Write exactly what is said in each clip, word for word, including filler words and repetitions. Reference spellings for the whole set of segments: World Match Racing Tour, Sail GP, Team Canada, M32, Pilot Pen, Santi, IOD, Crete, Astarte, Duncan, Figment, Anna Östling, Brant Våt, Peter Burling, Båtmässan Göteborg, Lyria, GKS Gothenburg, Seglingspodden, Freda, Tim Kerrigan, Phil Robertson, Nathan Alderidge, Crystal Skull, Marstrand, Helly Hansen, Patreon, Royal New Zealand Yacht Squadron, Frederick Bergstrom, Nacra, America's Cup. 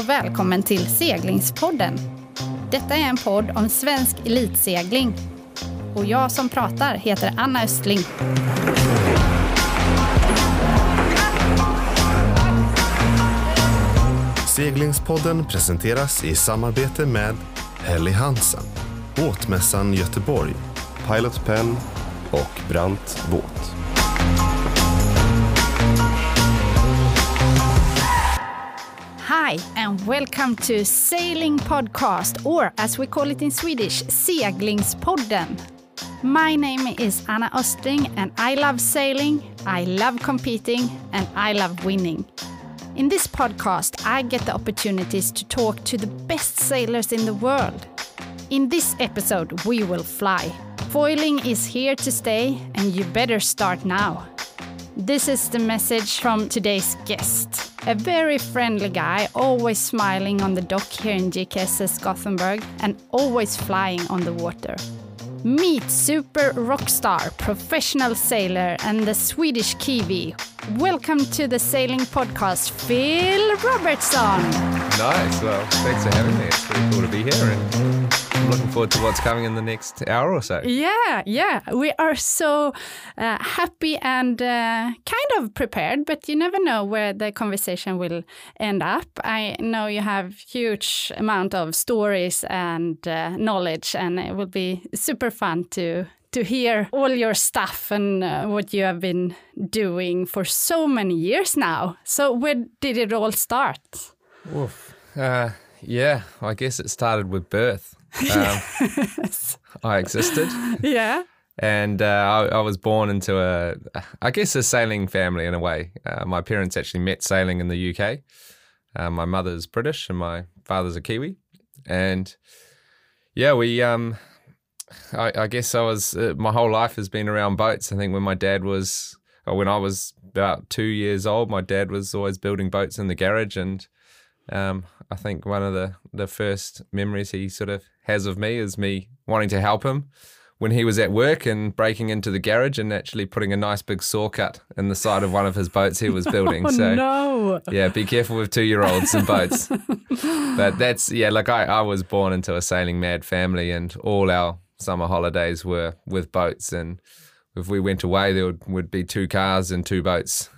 och välkommen till Seglingspodden. Detta är en podd om svensk elitsegling. Och jag som pratar heter Anna Östling. Seglingspodden presenteras i samarbete med Helly Hansen, Båtmässan Göteborg, Pilot Pen och Brant Våt. Hi and welcome to Sailing Podcast, or as we call it in Swedish, Seglingspodden. My name is Anna Östling and I love sailing, I love competing and I love winning. In this podcast, I get the opportunities to talk to the best sailors in the world. In this episode, we will fly. Foiling is here to stay, and you better start now. This is the message from today's guest. A very friendly guy, always smiling on the dock here in G K S Gothenburg and always flying on the water. Meet super rock star, professional sailor and the Swedish Kiwi. Welcome to the Sailing Podcast, Phil Robertson. Nice, well, thanks for having me. It's pretty cool to be here and I'm looking forward to what's coming in the next hour or so. Yeah, yeah, we are so uh, happy and uh, kind of prepared, but you never know where the conversation will end up. I know you have huge amount of stories and uh, knowledge, and it will be super fun to to hear all your stuff and uh, what you have been doing for so many years now. So where did it all start? Oof. Uh, yeah, I guess it started with birth. Um, yes. I existed. Yeah. And uh, I, I was born into a, I guess, a sailing family in a way. Uh, my parents actually met sailing in the U K. Uh, my mother's British and my father's a Kiwi. And yeah, we... Um, I, I guess I was, uh, my whole life has been around boats. I think when my dad was, or when I was about two years old, my dad was always building boats in the garage. And um, I think one of the, the first memories he sort of has of me is me wanting to help him when he was at work and breaking into the garage and actually putting a nice big saw cut in the side of one of his boats he was building. Oh, so no. Yeah, be careful with two-year-olds and boats. But that's, yeah, like I, I was born into a sailing mad family and all our summer holidays were with boats, and if we went away there would, would be two cars and two boats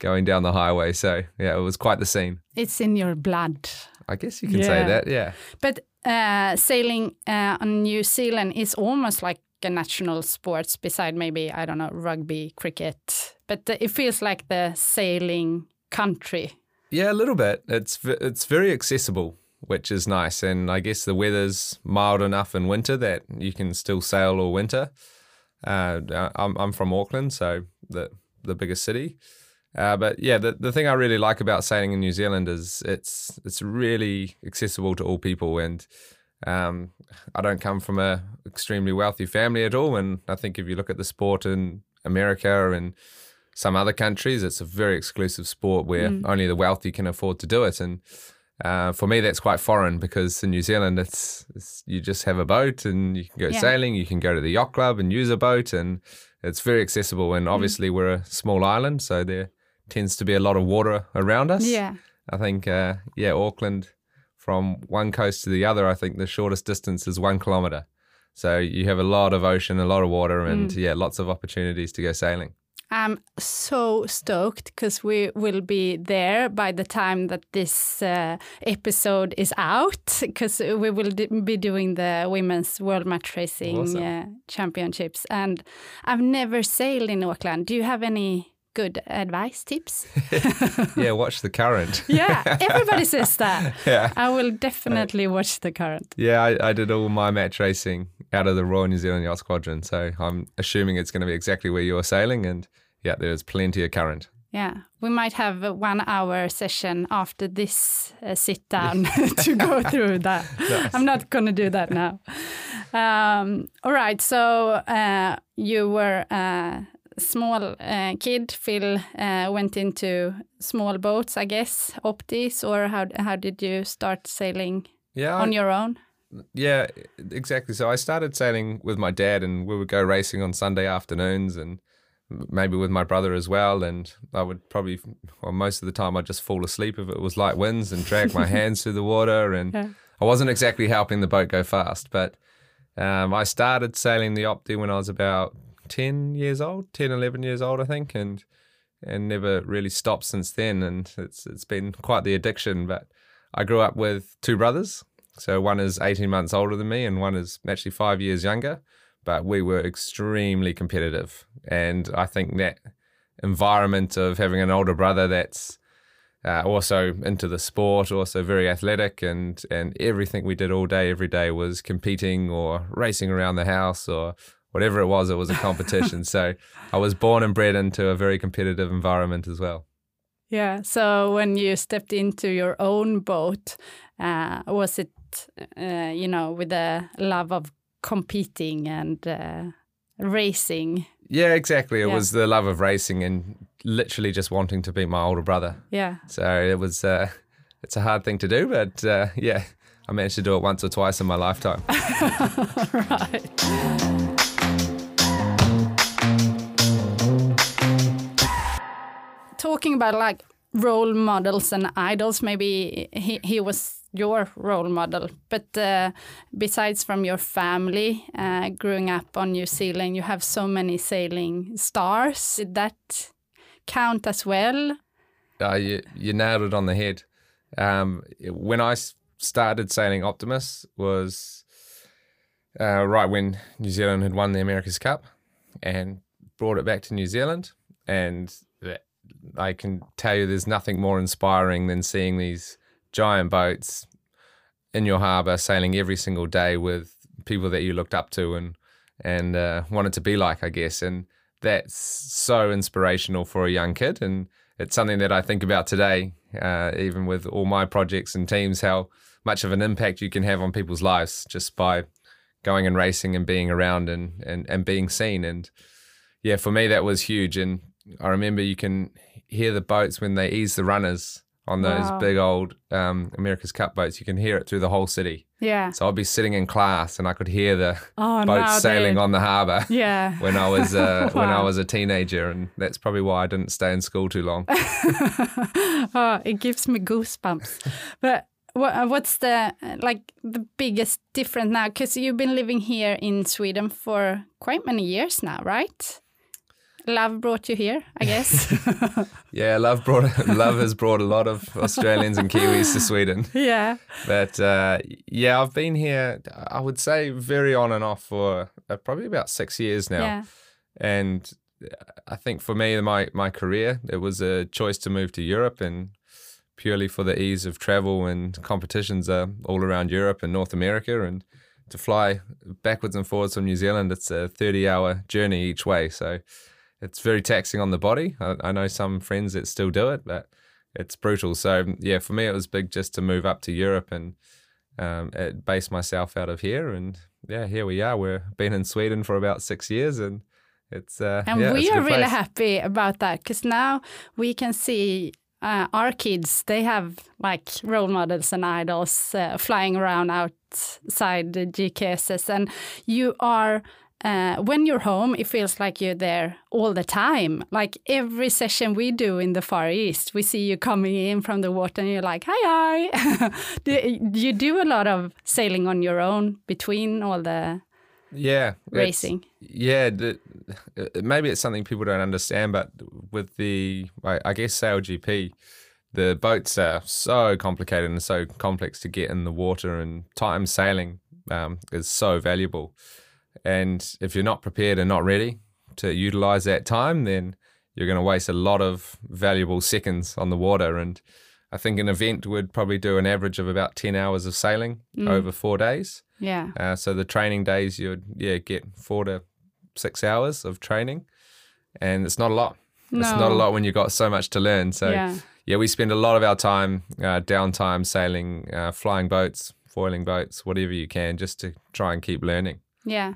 going down the highway. So yeah, it was quite the scene. It's in your blood, I guess you can yeah. say that. Yeah, but uh sailing uh, on New Zealand is almost like a national sports, beside maybe, I don't know, rugby, cricket, but the, it feels like the sailing country. Yeah, a little bit. It's it's very accessible, which is nice. And I guess the weather's mild enough in winter that you can still sail all winter. Uh, I'm, I'm from Auckland, so the the biggest city. Uh, but yeah, the, the thing I really like about sailing in New Zealand is it's it's really accessible to all people. And um, I don't come from a extremely wealthy family at all. And I think if you look at the sport in America and some other countries, it's a very exclusive sport where mm. only the wealthy can afford to do it. And Uh, for me, that's quite foreign, because in New Zealand, it's, it's you just have a boat and you can go yeah. sailing, you can go to the yacht club and use a boat, and it's very accessible. And obviously mm. we're a small island, so there tends to be a lot of water around us. Yeah, I think, uh, yeah, Auckland, from one coast to the other, I think the shortest distance is one kilometre. So you have a lot of ocean, a lot of water, and mm. yeah, lots of opportunities to go sailing. I'm so stoked, because we will be there by the time that this uh, episode is out, because we will be doing the Women's World Match Racing awesome. uh, Championships. And I've never sailed in Auckland. Do you have any good advice, tips? Yeah, watch the current. Yeah, everybody says that. Yeah. I will definitely watch the current. Yeah, I, I did all my match racing out of the Royal New Zealand Yacht Squadron, so I'm assuming it's going to be exactly where you're sailing, and yeah, there's plenty of current. Yeah, we might have a one-hour session after this uh, sit-down to go through that. Nice. I'm not going to do that now. Um, all right, so uh, you were... Uh, small uh, kid. Phil uh, went into small boats, I guess, opties, or how how did you start sailing yeah, on I, your own? Yeah, exactly. So I started sailing with my dad, and we would go racing on Sunday afternoons, and maybe with my brother as well, and I would probably, well, most of the time I'd just fall asleep if it was light winds and drag my hands through the water, and yeah. I wasn't exactly helping the boat go fast. But um, I started sailing the Opti when I was about ten years old, ten, eleven years old, I think, and and never really stopped since then, and it's it's been quite the addiction. But I grew up with two brothers, so one is eighteen months older than me and one is actually five years younger. But we were extremely competitive. And I think that environment of having an older brother that's uh, also into the sport, also very athletic, and, and everything we did all day, every day was competing or racing around the house or whatever it was, it was a competition. So I was born and bred into a very competitive environment as well. Yeah. So when you stepped into your own boat, uh, was it, uh, you know, with a love of competing and uh, racing? Yeah, exactly. It yeah. was the love of racing and literally just wanting to be my older brother. Yeah. So it was, uh, it's a hard thing to do, but uh, yeah, I managed to do it once or twice in my lifetime. Right. Talking about like role models and idols, maybe he, he was your role model, but uh, besides from your family, uh, growing up on New Zealand, you have so many sailing stars. Did that count as well? Uh, you, you nailed it on the head. Um, when I started sailing Optimus was uh, right when New Zealand had won the America's Cup and brought it back to New Zealand. And I can tell you there's nothing more inspiring than seeing these giant boats in your harbour, sailing every single day with people that you looked up to and and uh, wanted to be like, I guess. And that's so inspirational for a young kid. And it's something that I think about today, uh, even with all my projects and teams, how much of an impact you can have on people's lives just by going and racing and being around and, and, and being seen. And yeah, for me, that was huge. And I remember you can hear the boats when they ease the runners on those wow. big old um, America's Cup boats. You can hear it through the whole city. Yeah. So I'd be sitting in class and I could hear the oh, boats no, sailing dude. on the harbour. Yeah. When I was uh, wow. when I was a teenager, and that's probably why I didn't stay in school too long. Oh, it gives me goosebumps. But what, what's the like the biggest difference now? Because you've been living here in Sweden for quite many years now, right? Love brought you here, I guess. yeah, love brought love has brought a lot of Australians and Kiwis to Sweden. Yeah. But uh, yeah, I've been here, I would say, very on and off for uh, probably about six years now. Yeah. And I think for me, my, my career, it was a choice to move to Europe, and purely for the ease of travel, and competitions are all around Europe and North America. And to fly backwards and forwards from New Zealand, it's a thirty-hour journey each way. So it's very taxing on the body. I, I know some friends that still do it, but it's brutal. So yeah, for me, it was big just to move up to Europe and um, base myself out of here. And yeah, here we are. We've been in Sweden for about six years and it's uh, And yeah, we it's a are really place. happy about that, because now we can see uh, our kids, they have like role models and idols uh, flying around outside the G K Ss, and you are... Uh, when you're home, it feels like you're there all the time. Like every session we do in the Far East, we see you coming in from the water and you're like, hi, hi. do, you do a lot of sailing on your own between all the yeah racing. Yeah, the, maybe it's something people don't understand, but with the, I guess, Sail G P, the boats are so complicated and so complex to get in the water, and time sailing um, is so valuable. And if you're not prepared and not ready to utilize that time, then you're going to waste a lot of valuable seconds on the water. And I think an event would probably do an average of about ten hours of sailing mm. over four days. Yeah. Uh, so the training days, you'd yeah get four to six hours of training. And it's not a lot. No. It's not a lot when you've got so much to learn. So yeah, yeah we spend a lot of our time, uh, downtime, sailing, uh, flying boats, foiling boats, whatever you can, just to try and keep learning. Yeah.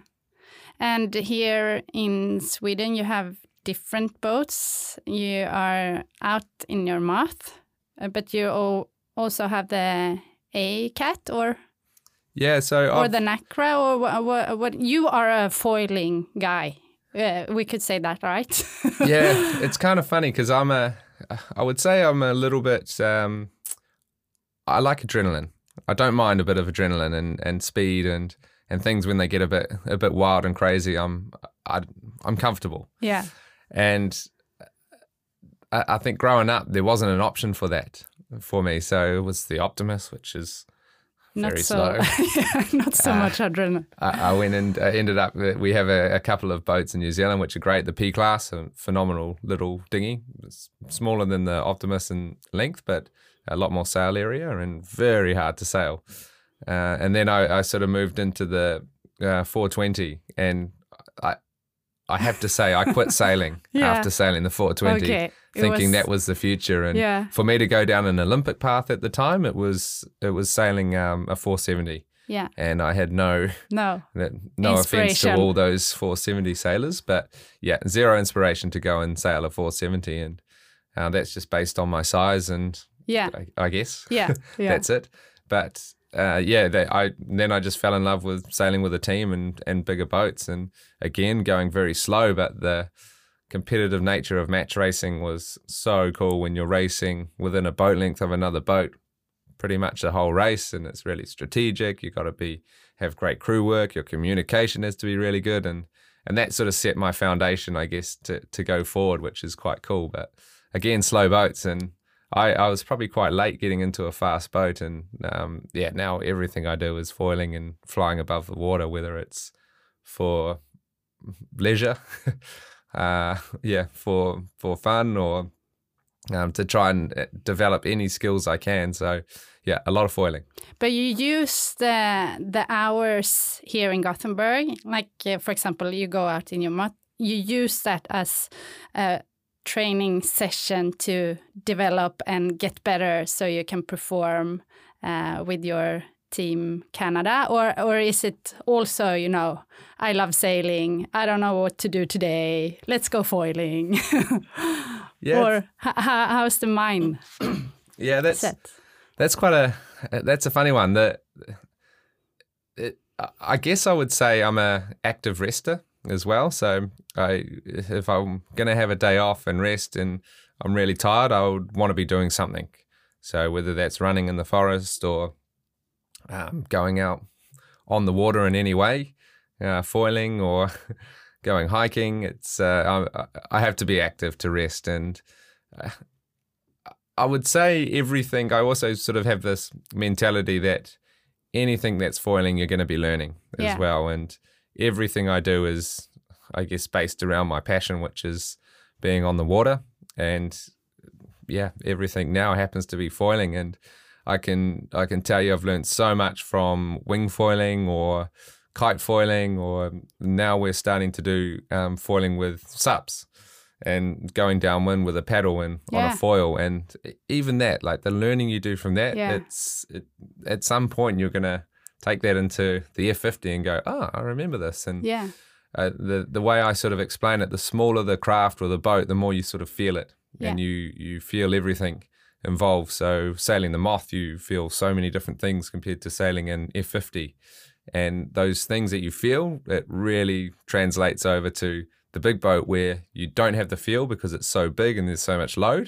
And here in Sweden, you have different boats. You are out in your mouth, but you also have the A CAT or yeah, so or I've, the NACRA or what, what, what? You are a foiling guy. uh, we could say that, right? Yeah, it's kind of funny because I'm a, I would say I'm a little bit, um, I like adrenaline. I don't mind a bit of adrenaline and, and speed and, and things when they get a bit a bit wild and crazy. I'm I, I'm comfortable. Yeah. And I, I think growing up there wasn't an option for that for me. So it was the Optimus, which is not very so, slow. Yeah, not so uh, much adrenaline. I, I went and I ended up. We have a, a couple of boats in New Zealand which are great. The P class, a phenomenal little dinghy. It's smaller than the Optimus in length, but a lot more sail area and very hard to sail. Uh, and then I, I sort of moved into the uh, four twenty, and I I have to say I quit sailing yeah. after sailing the four twenty, okay. thinking was... that was the future. And yeah. for me to go down an Olympic path at the time, it was it was sailing um, a four seventy. Yeah, and I had no no no offense to all those four seventy sailors, but yeah, zero inspiration to go and sail a four seventy, and uh, that's just based on my size and yeah, I, I guess yeah, yeah. that's it. But Uh, yeah, they, I then I just fell in love with sailing with a team and, and bigger boats, and again going very slow. But the competitive nature of match racing was so cool when you're racing within a boat length of another boat, pretty much the whole race, and it's really strategic. You got to be have great crew work. Your communication has to be really good, and and that sort of set my foundation, I guess, to to go forward, which is quite cool. But again, slow boats and. I, I was probably quite late getting into a fast boat, and um, yeah, now everything I do is foiling and flying above the water, whether it's for leisure, uh, yeah, for for fun, or um, to try and develop any skills I can. So yeah, a lot of foiling. But you use the the hours here in Gothenburg, like uh, for example, you go out in your yacht. You use that as. Uh, training session to develop and get better so you can perform uh, with your Team Canada, or or is it also, you know, I love sailing, I don't know what to do today, let's go foiling? Yeah. Or h- how's the mind? Yeah, that's set? that's quite a that's a funny one. That it, I guess I would say I'm a active rester as well. So I, if I'm going to have a day off and rest and I'm really tired, I would want to be doing something. So whether that's running in the forest or um, going out on the water in any way, uh, foiling or going hiking, it's uh, I, I have to be active to rest. And uh, I would say everything, I also sort of have this mentality that anything that's foiling, you're going to be learning as yeah. well. And everything I do is, I guess, based around my passion, which is being on the water. And yeah, everything now happens to be foiling. And I can I can tell you I've learned so much from wing foiling or kite foiling, or now we're starting to do um, foiling with sups and going downwind with a paddle and yeah. on a foil. And even that, like the learning you do from that, yeah. it's it, at some point you're going to take that into the F fifty and go, oh, I remember this. And yeah. uh, the the way I sort of explain it, the smaller the craft or the boat, the more you sort of feel it, yeah. and you you feel everything involved. So sailing the Moth, you feel so many different things compared to sailing an F fifty. And those things that you feel, it really translates over to the big boat where you don't have the feel because it's so big and there's so much load,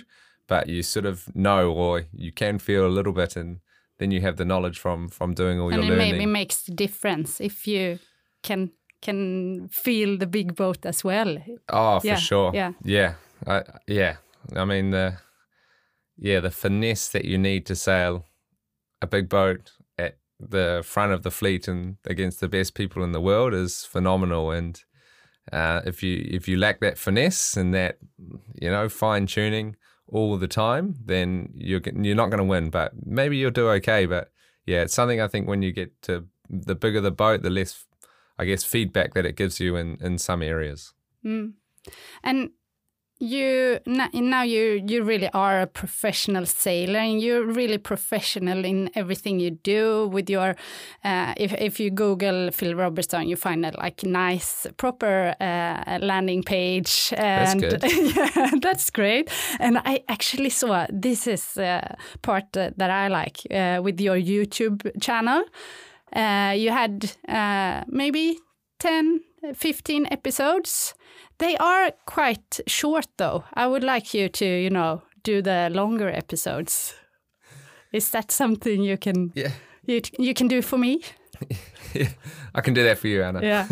but you sort of know, or you can feel a little bit, and then you have the knowledge from from doing all and your learning. And it maybe makes the difference if you can can feel the big boat as well. Oh, for yeah, sure. Yeah, yeah, I, yeah. I mean, the yeah the finesse that you need to sail a big boat at the front of the fleet and against the best people in the world is phenomenal. And uh, if you if you lack that finesse and that, you know, fine tuning all the time, then you're you're not going to win, but maybe you'll do okay. But yeah, it's something I think when you get to the bigger the boat, the less, I guess, feedback that it gives you in, in some areas. Mm. And you now you you really are a professional sailor, and you're really professional in everything you do. With your, uh, if if you Google Phil Robertson, you find a like nice proper uh, landing page. And that's good. Yeah, that's great. And I actually saw this is uh, part that I like uh, with your YouTube channel. Uh, you had uh, maybe ten, fifteen episodes. They are quite short though. I would like you to, you know, do the longer episodes. Is that something you can yeah. you you can do for me? I can do that for you, Anna. Yeah.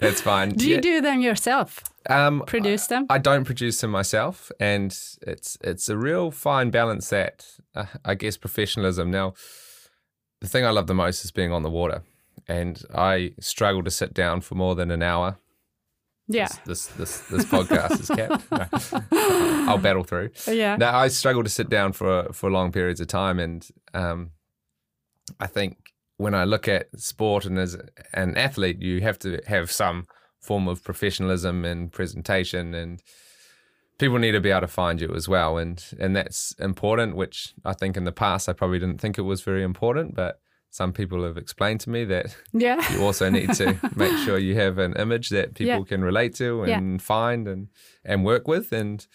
That's fine. Do you yeah. do them yourself? Um, produce them? I, I don't produce them myself, and it's it's a real fine balance that uh, I guess professionalism. Now, the thing I love the most is being on the water, and I struggle to sit down for more than an hour. Yeah. This this this, this podcast is capped. No. I'll battle through. Yeah. Now I struggle to sit down for for long periods of time, and um, I think when I look at sport and as an athlete, you have to have some form of professionalism and presentation, and people need to be able to find you as well. And and that's important, which I think in the past I probably didn't think it was very important, but some people have explained to me that yeah. you also need to make sure you have an image that people yeah. can relate to and yeah. find and, and work with. And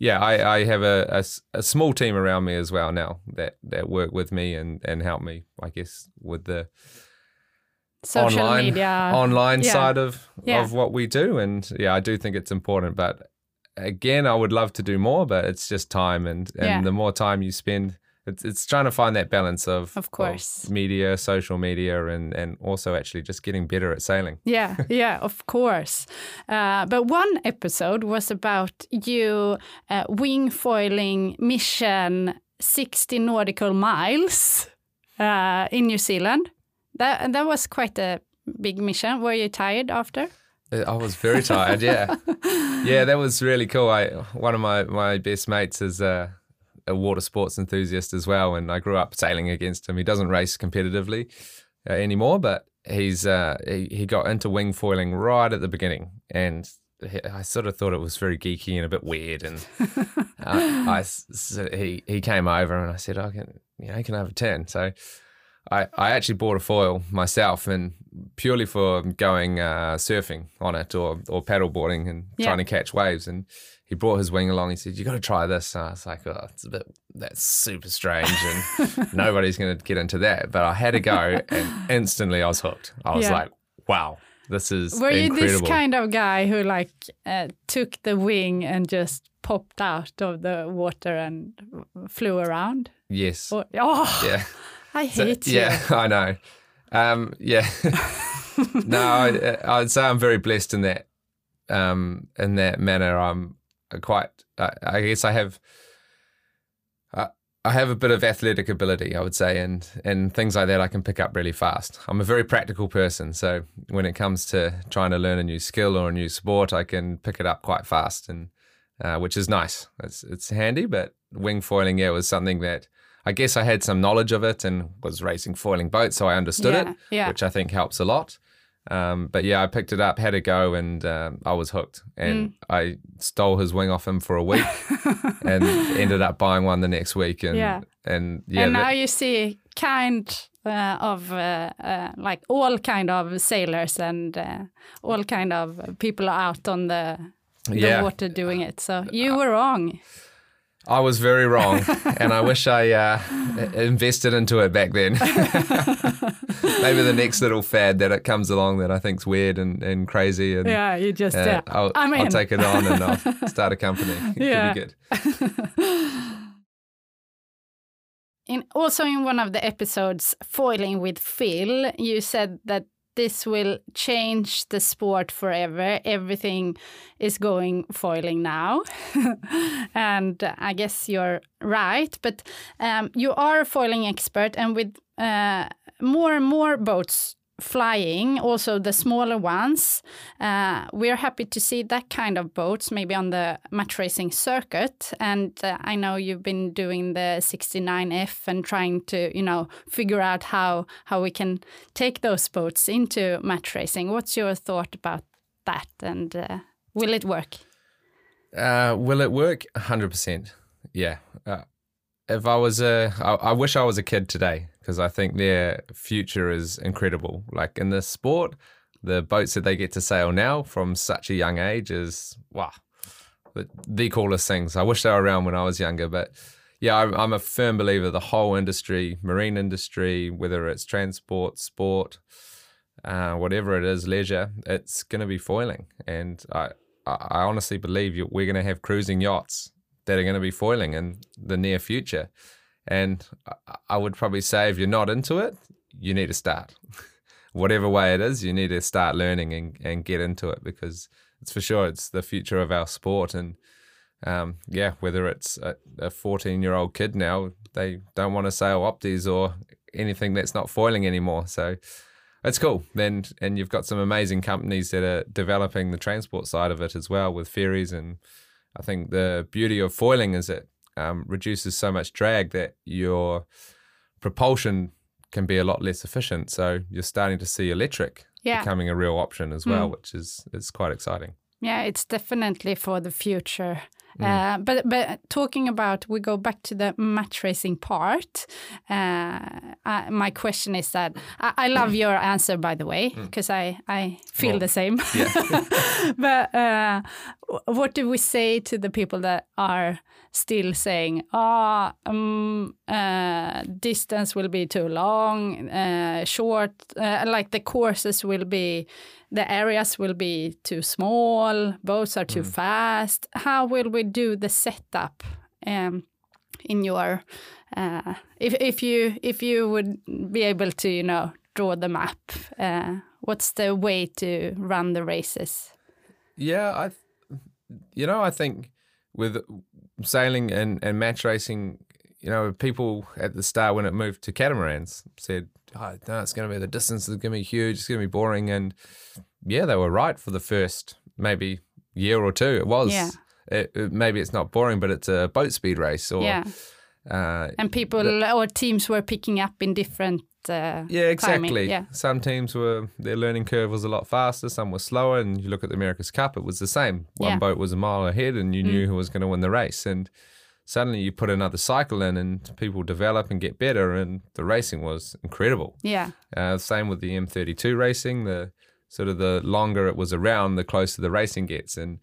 yeah, I, I have a, a, a small team around me as well now that, that work with me and, and help me, I guess, with the social online, media. online yeah. side of, yeah. of what we do. And yeah, I do think it's important. But again, I would love to do more, but it's just time. And, and yeah. the more time you spend... It's, it's trying to find that balance of, of, course. of media, social media, and, and also actually just getting better at sailing. Yeah, yeah, of course. Uh, but one episode was about you uh, wing foiling mission sixty nautical miles uh, in New Zealand. That that was quite a big mission. Were you tired after? I was very tired, yeah. Yeah, that was really cool. I One of my, my best mates is... Uh, a water sports enthusiast as well, and I grew up sailing against him. He doesn't race competitively uh, anymore, but he's uh, he, he got into wing foiling right at the beginning, and he, I sort of thought it was very geeky and a bit weird. And uh, I so he he came over and I said, "I can you know can I have a turn?" So I I actually bought a foil myself, and purely for going uh, surfing on it or or paddleboarding and yeah. trying to catch waves. And he brought his wing along. He said, "You got to try this." And I was like, "Oh, it's a bit. That's super strange, and nobody's going to get into that." But I had to go, and instantly I was hooked. I was yeah. like, "Wow, this is." Were incredible. You this kind of guy who like uh, took the wing and just popped out of the water and flew around? Yes. Or, oh, yeah. I hate so, you. Yeah, I know. Um, yeah. No, I, I'd say I'm very blessed in that. Um, in that manner, I'm. Quite, uh, I guess I have, uh, I have a bit of athletic ability, I would say, and and things like that I can pick up really fast. I'm a very practical person, so when it comes to trying to learn a new skill or a new sport, I can pick it up quite fast, and uh, which is nice. It's it's handy, but wing foiling, yeah, was something that I guess I had some knowledge of it and was racing foiling boats, so I understood yeah, it, yeah. which I think helps a lot. Um, but yeah, I picked it up, had a go, and um, I was hooked. And mm. I stole his wing off him for a week and ended up buying one the next week. And yeah, and, yeah, and now that, you see kind uh, of uh, uh, like all kind of sailors and uh, all kind of people are out on the, the yeah. water doing it. So you were wrong. I was very wrong, and I wish I uh, invested into it back then. Maybe the next little fad that it comes along that I think's weird and, and crazy. And, yeah, you just, uh, yeah, I'll, I'm I'll in. take it on and I'll start a company. Yeah. Could be good. In, also in one of the episodes, Foiling with Phil, you said that this will change the sport forever. Everything is going foiling now. And I guess you're right. But um, you are a foiling expert. And with uh, more and more boats flying, also the smaller ones, uh, we're happy to see that kind of boats maybe on the match racing circuit. And uh, I know you've been doing the sixty-nine F and trying to, you know, figure out how how we can take those boats into match racing. What's your thought about that, and uh, will it work? Uh, will it work? one hundred percent. Yeah. Uh, if I was a, I, I wish I was a kid today, because I think their future is incredible. Like in this sport, the boats that they get to sail now from such a young age is, wow, the, the coolest things. I wish they were around when I was younger. But yeah, I'm, I'm a firm believer the whole industry, marine industry, whether it's transport, sport, uh, whatever it is, leisure, it's going to be foiling. And I, I honestly believe you, we're going to have cruising yachts that are going to be foiling in the near future. And I, I would probably say if you're not into it, you need to start. Whatever way it is, you need to start learning and, and get into it, because it's for sure, it's the future of our sport. And um, yeah, whether it's a, a fourteen-year-old kid now, they don't want to sail opties or anything that's not foiling anymore. So it's cool. And, and you've got some amazing companies that are developing the transport side of it as well with ferries. And I think the beauty of foiling is it um, reduces so much drag that your propulsion can be a lot less efficient. So you're starting to see electric yeah. becoming a real option as well, mm. which is it's quite exciting. Yeah, it's definitely for the future. Mm. Uh, but but talking about, we go back to the match racing part. Uh, I, my question is that I, I love mm. your answer, by the way, because mm. I, I feel well, the same. Yeah. But uh, what do we say to the people that are still saying, oh, um, uh, distance will be too long, uh, short, uh, like the courses will be, the areas will be too small, boats are too mm. fast. How will we do the setup um, in your, uh, if, if you if you would be able to, you know, draw the map, uh, what's the way to run the races? Yeah, I, you know, I think with sailing and, and match racing, you know, people at the start when it moved to catamarans said, oh, no, it's going to be, the distance is going to be huge, it's going to be boring. And yeah, they were right for the first maybe year or two. It was, yeah. it, it, maybe it's not boring, but it's a boat speed race. Or yeah. uh, And people the, or teams were picking up in different uh, Yeah, exactly. Yeah. Some teams were, their learning curve was a lot faster, some were slower. And you look at the America's Cup, it was the same. One yeah. boat was a mile ahead and you mm. knew who was going to win the race. And suddenly you put another cycle in and people develop and get better, and the racing was incredible. Yeah. Uh, same with the M thirty-two racing. The sort of the longer it was around, the closer the racing gets. And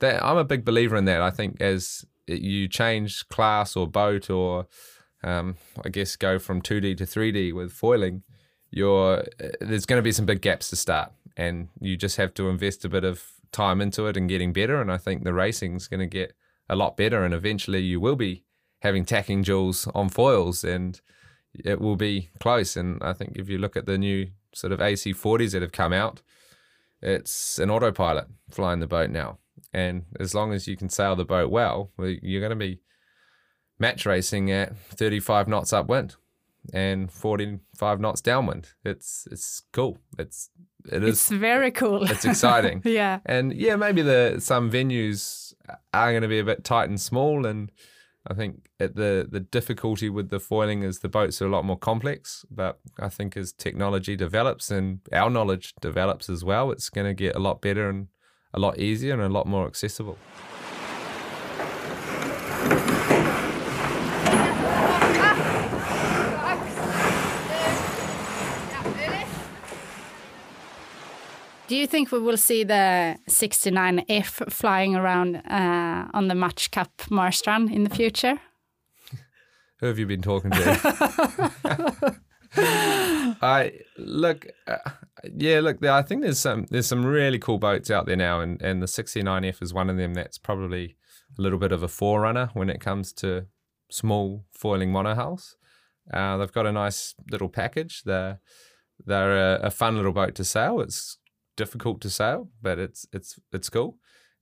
that, I'm a big believer in that. I think as it, you change class or boat or um, I guess go from two D to three D with foiling, you're, there's going to be some big gaps to start, and you just have to invest a bit of time into it and getting better. And I think the racing's going to get a lot better, and eventually you will be having tacking duels on foils and it will be close. And I think if you look at the new sort of A C forties that have come out, it's an autopilot flying the boat now, and as long as you can sail the boat well, you're going to be match racing at thirty-five knots upwind and forty-five knots downwind. It's it's cool. It's it is it's very cool. It's exciting. Yeah. And yeah, maybe the some venues are going to be a bit tight and small, and I think at the the difficulty with the foiling is the boats are a lot more complex. But I think as technology develops and our knowledge develops as well, it's going to get a lot better and a lot easier and a lot more accessible. Do you think we will see the sixty-nine F flying around uh, on the Match Cup Marstrand in the future? Who have you been talking to? I look, uh, yeah, look. I think there's some there's some really cool boats out there now, and, and the sixty-nine F is one of them. That's probably a little bit of a forerunner when it comes to small foiling monohulls. Uh, they've got a nice little package. They're they're a, a fun little boat to sail. It's difficult to sail, but it's it's it's cool.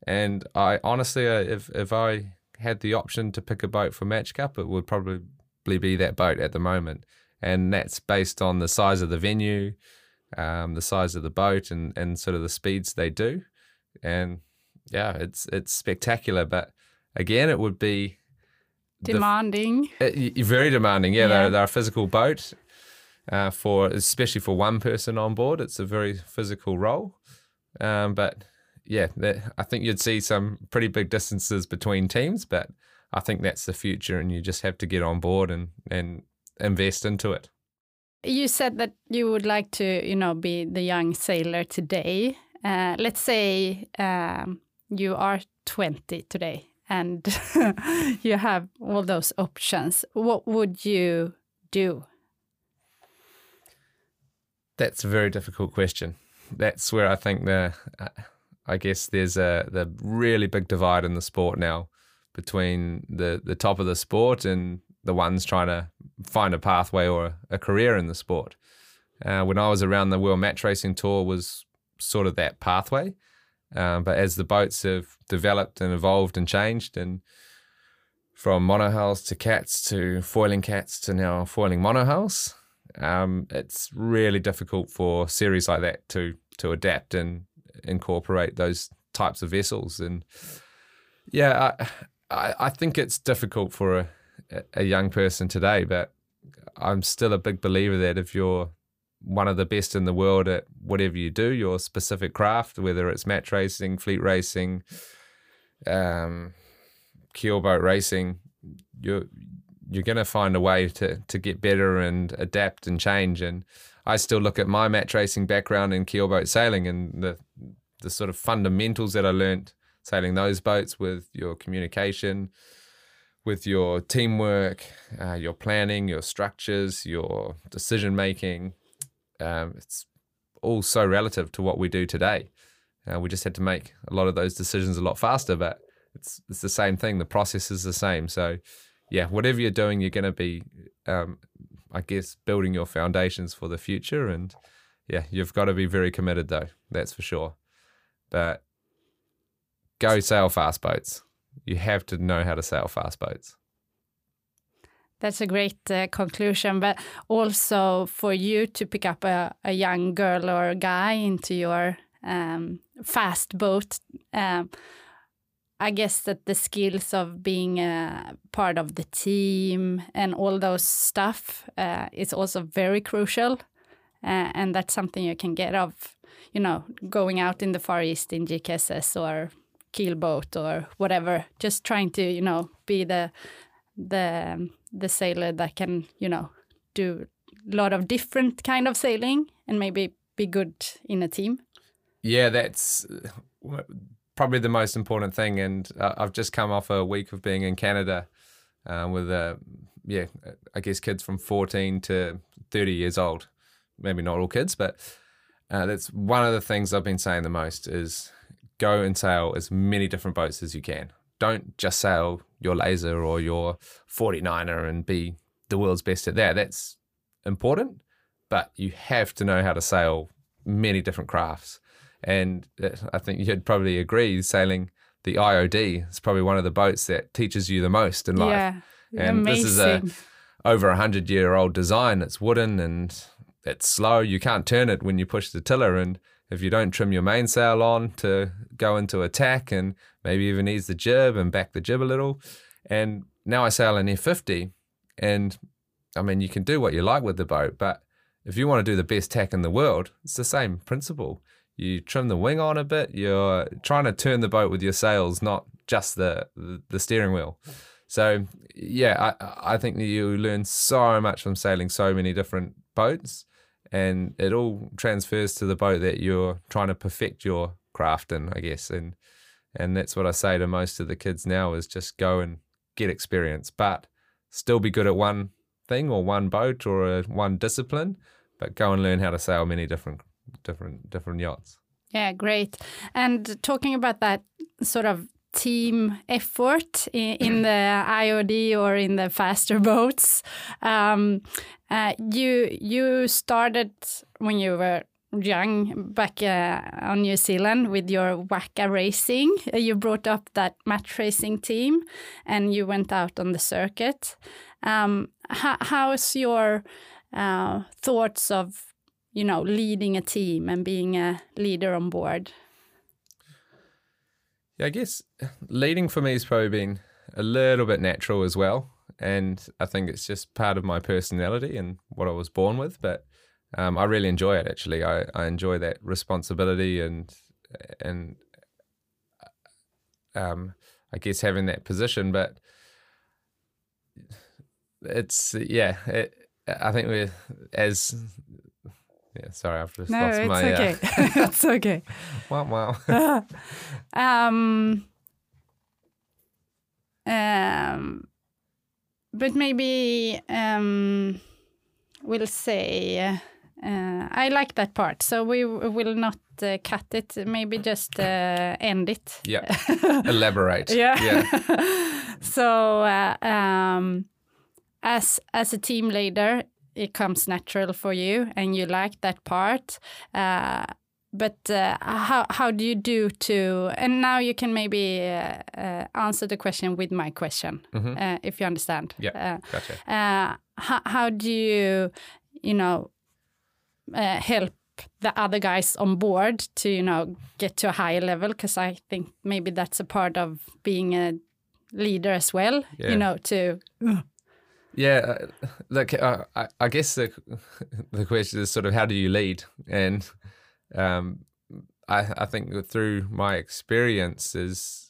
And I honestly, uh, if if I had the option to pick a boat for Match Cup, it would probably be that boat at the moment. And that's based on the size of the venue, um, the size of the boat, and and sort of the speeds they do. And yeah, it's it's spectacular. But again, it would be demanding. The, it, very demanding. Yeah, yeah. They're, they're a physical boat. Uh, for especially for one person on board, it's a very physical role. Um, but yeah, that, I think you'd see some pretty big distances between teams, but I think that's the future, and you just have to get on board and, and invest into it. You said that you would like to, you know, be the young sailor today. Uh, let's say um, you are twenty today and you have all those options. What would you do? That's a very difficult question. That's where I think the, uh, I guess there's a the really big divide in the sport now between the the top of the sport and the ones trying to find a pathway or a, a career in the sport. Uh, when I was around, the World Match Racing Tour was sort of that pathway. Um, but as the boats have developed and evolved and changed, and from monohulls to cats to foiling cats to now foiling monohulls, um, it's really difficult for series like that to to adapt and incorporate those types of vessels. And yeah, I I, I think it's difficult for a, a young person today, but I'm still a big believer that if you're one of the best in the world at whatever you do, your specific craft, whether it's match racing, fleet racing, um, keel boat racing, you're, you're going to find a way to, to get better and adapt and change. And I still look at my match racing background in keel boat sailing and the, the sort of fundamentals that I learned sailing those boats with your communication, with your teamwork, uh, your planning, your structures, your decision-making. Um, it's all so relative to what we do today. Uh, we just had to make a lot of those decisions a lot faster, but it's it's the same thing. The process is the same. So yeah, whatever you're doing, you're going to be, um, I guess, building your foundations for the future. And yeah, you've got to be very committed though, that's for sure. But go sail fast boats. You have to know how to sail fast boats. That's a great uh, conclusion, but also for you to pick up a, a young girl or guy into your um, fast boat, um, I guess that the skills of being a part of the team and all those stuff uh, is also very crucial. Uh, and that's something you can get of, you know, going out in the Far East in G K S or keel boat or whatever, just trying to, you know, be the... the um, the sailor that can, you know, do a lot of different kind of sailing and maybe be good in a team. Yeah, that's probably the most important thing. And uh, I've just come off a week of being in Canada uh, with, uh, yeah, I guess kids from fourteen to thirty years old. Maybe not all kids, but uh, that's one of the things I've been saying the most is go and sail as many different boats as you can. Don't just sail your laser or your forty-niner and be the world's best at that. That's important, but you have to know how to sail many different crafts. And I think you'd probably agree, sailing the I O D is probably one of the boats that teaches you the most in life. Yeah, and amazing. This is a over one hundred year old design. It's wooden and it's slow. You can't turn it when you push the tiller, and if you don't trim your mainsail on to go into attack and maybe even ease the jib and back the jib a little. And now I sail an F fifty, and I mean, you can do what you like with the boat, but if you want to do the best tack in the world, it's the same principle. You trim the wing on a bit, you're trying to turn the boat with your sails, not just the, the, the steering wheel. So yeah, I, I think that you learn so much from sailing so many different boats. And it all transfers to the boat that you're trying to perfect your craft in, I guess. And and that's what I say to most of the kids now is just go and get experience, but still be good at one thing or one boat or a, one discipline, but go and learn how to sail many different different different yachts. Yeah, great. And talking about that sort of team effort in, in the I O D or in the faster boats. Um, uh, you you started when you were young back uh, on New Zealand with your Waka racing. You brought up that match racing team and you went out on the circuit. Um, how, how's your uh, thoughts of, you know, leading a team and being a leader on board? Yeah, I guess leading for me has probably been a little bit natural as well. And I think it's just part of my personality and what I was born with. But um, I really enjoy it, actually. I, I enjoy that responsibility and, and um, I guess having that position. But it's, yeah, it, I think we're as... Yeah, sorry, I've just no, lost it's my... Okay. Uh, it's okay. Wow, wow. um, um, but maybe um, we'll say Uh, I like that part, so we w- will not uh, cut it, maybe just uh, end it. Yeah, elaborate. Yeah. yeah. So uh, um, as as a team leader, it comes natural for you and you like that part. Uh, but uh, how how do you do to, and now you can maybe uh, uh, answer the question with my question, mm-hmm. uh, if you understand. Yeah, uh, gotcha. Uh, how, how do you, you know, Uh, help the other guys on board to, you know, get to a higher level, because I think maybe that's a part of being a leader as well, yeah. you know, to... Uh. Yeah, uh, like, uh, I, I guess the the question is sort of how do you lead? And um, I, I think through my experiences,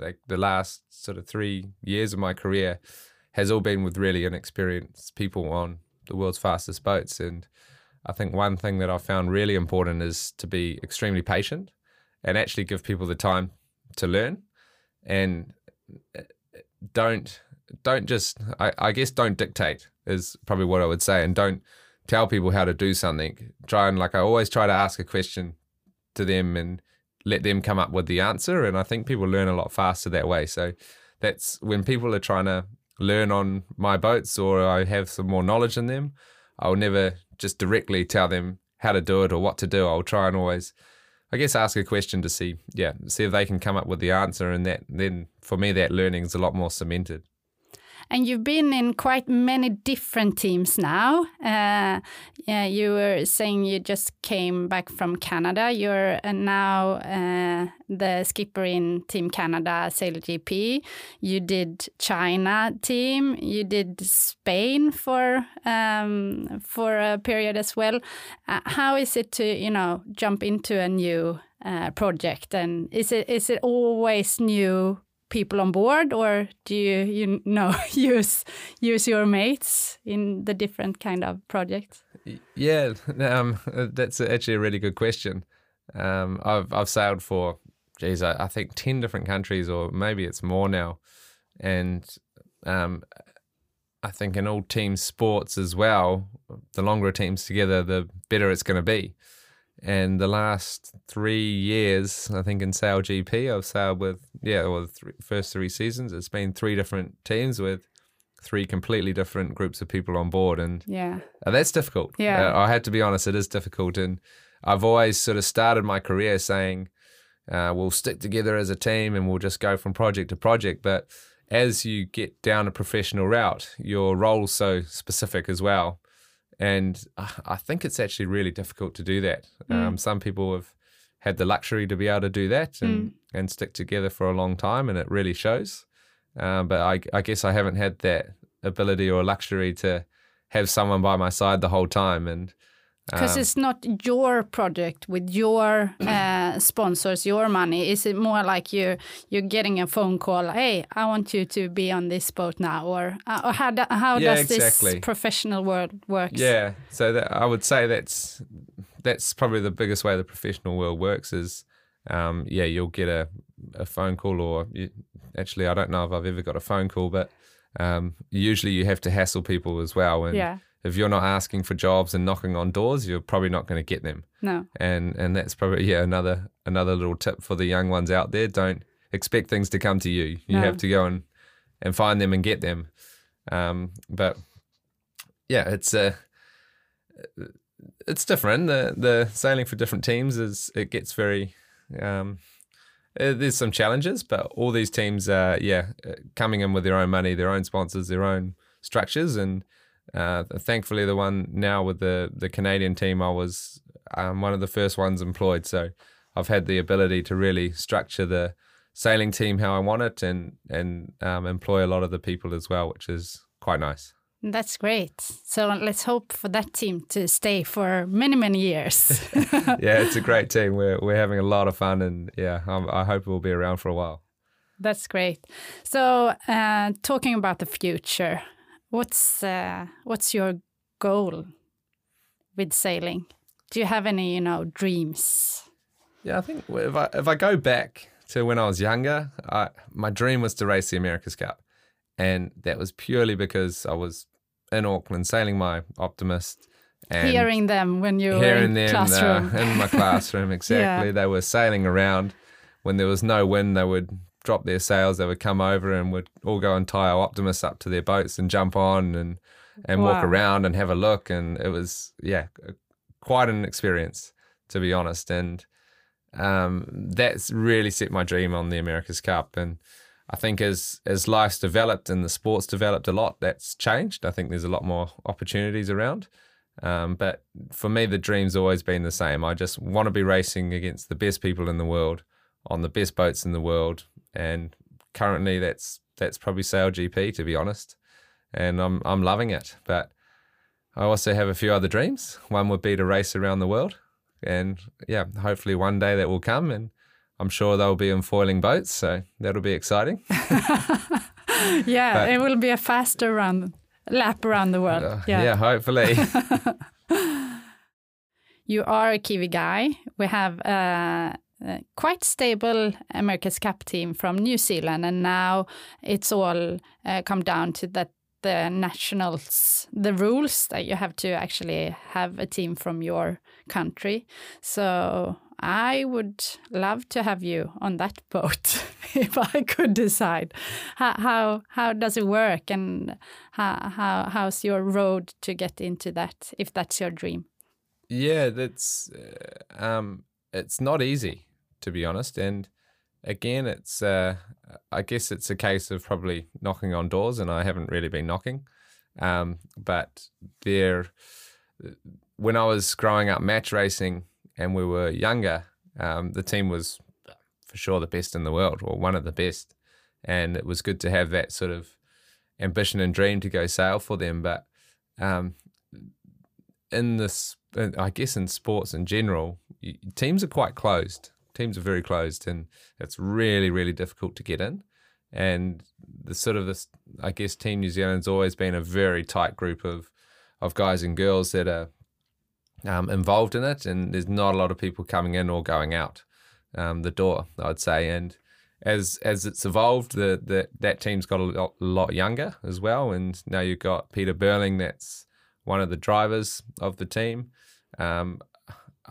like the last sort of three years of my career has all been with really inexperienced people on the world's fastest boats, and I think one thing that I found really important is to be extremely patient and actually give people the time to learn, and don't don't just I, I guess don't dictate is probably what I would say, and don't tell people how to do something. Try and like I always try to ask a question to them and let them come up with the answer, and I think people learn a lot faster that way. So that's when people are trying to learn on my boats or I have some more knowledge in them, I'll never just directly tell them how to do it or what to do. I'll try and always, I guess, ask a question to see, yeah, see if they can come up with the answer, and that then for me that learning is a lot more cemented. And you've been in quite many different teams now. Uh, yeah, you were saying you just came back from Canada. You're uh, now uh, the skipper in Team Canada, Sail G P. You did China team. You did Spain for um, for a period as well. Uh, how is it to, you know, jump into a new uh, project? And is it is it always new people on board, or do you, you know, use use your mates in the different kind of projects? Yeah, um, that's actually a really good question. Um, I've I've sailed for, geez, I, I think ten different countries, or maybe it's more now, and um, I think in all team sports as well, the longer teams together, the better it's going to be. And the last three years, I think in Sail G P, I've sailed with, yeah, well, the th- first three seasons, it's been three different teams with three completely different groups of people on board. And yeah, uh, that's difficult. Yeah. Uh, I have to be honest, it is difficult. And I've always sort of started my career saying, uh, we'll stick together as a team and we'll just go from project to project. But as you get down a professional route, your role's so specific as well. And I think it's actually really difficult to do that. Mm. Um, some people have had the luxury to be able to do that and, mm. and stick together for a long time, and it really shows. Um, but I, I guess I haven't had that ability or luxury to have someone by my side the whole time. And because um, it's not your project with your uh, sponsors, your money. Is it more like you're, you're getting a phone call, hey, I want you to be on this boat now? Or, or how, do, how yeah, does exactly. this professional world work? Yeah, so that, I would say that's that's probably the biggest way the professional world works is, um, yeah, you'll get a, a phone call or you, actually I don't know if I've ever got a phone call, but um, usually you have to hassle people as well. And, yeah. If you're not asking for jobs and knocking on doors, you're probably not going to get them. No. And and that's probably yeah another another little tip for the young ones out there. Don't expect things to come to you. You no. have to go and, and find them and get them. Um, but yeah, it's a uh, it's different. The the sailing for different teams is it gets very um, uh, there's some challenges, but all these teams are yeah coming in with their own money, their own sponsors, their own structures, and Uh, thankfully, the one now with the, the Canadian team, I was um, one of the first ones employed. So I've had the ability to really structure the sailing team how I want it and, and um, employ a lot of the people as well, which is quite nice. That's great. So let's hope for that team to stay for many, many years. Yeah, it's a great team. We're, we're having a lot of fun and yeah, I'm, I hope we'll be around for a while. That's great. So uh, talking about the future, What's uh, what's your goal with sailing? Do you have any, you know, dreams? Yeah, I think if I if I go back to when I was younger, I, my dream was to race the America's Cup, and that was purely because I was in Auckland sailing my Optimist, And hearing them when you were in the classroom. Uh, in my classroom, exactly. Yeah. They were sailing around. When there was no wind, they would drop their sails, they would come over and would all go and tie our Optimus up to their boats and jump on and, and wow. walk around and have a look. And it was, yeah, quite an experience, to be honest. And um, that's really set my dream on the America's Cup. And I think as as life's developed and the sport's developed a lot, that's changed. I think there's a lot more opportunities around. Um, but for me, the dream's always been the same. I just want to be racing against the best people in the world, on the best boats in the world. And currently that's that's probably Sail G P, to be honest. And I'm I'm loving it. But I also have a few other dreams. One would be to race around the world. And yeah, hopefully one day that will come. And I'm sure they'll be in foiling boats, so that'll be exciting. Yeah, but it will be a faster run. Lap around the world. Uh, yeah. yeah, hopefully. You are a Kiwi guy. We have a, a quite stable America's Cup team from New Zealand, and now it's all uh, come down to that the nationals, the rules that you have to actually have a team from your country. So I would love to have you on that boat if I could decide. How how, how does it work, and how, how how's your road to get into that, if that's your dream? Yeah, that's uh, um, it's not easy, to be honest. And again, it's uh, I guess it's a case of probably knocking on doors, and I haven't really been knocking. Um, but there, when I was growing up match racing, and we were younger, um, the team was for sure the best in the world, or one of the best. And it was good to have that sort of ambition and dream to go sail for them. But um, in this, I guess in sports in general, teams are quite closed. Teams are very closed, and it's really, really difficult to get in. And the sort of this, I guess, Team New Zealand's always been a very tight group of, of guys and girls that are Um, involved in it, and there's not a lot of people coming in or going out um, the door, I'd say. And as as it's evolved, the, the that team's got a lot, lot younger as well, and now you've got Peter Burling, that's one of the drivers of the team. Um,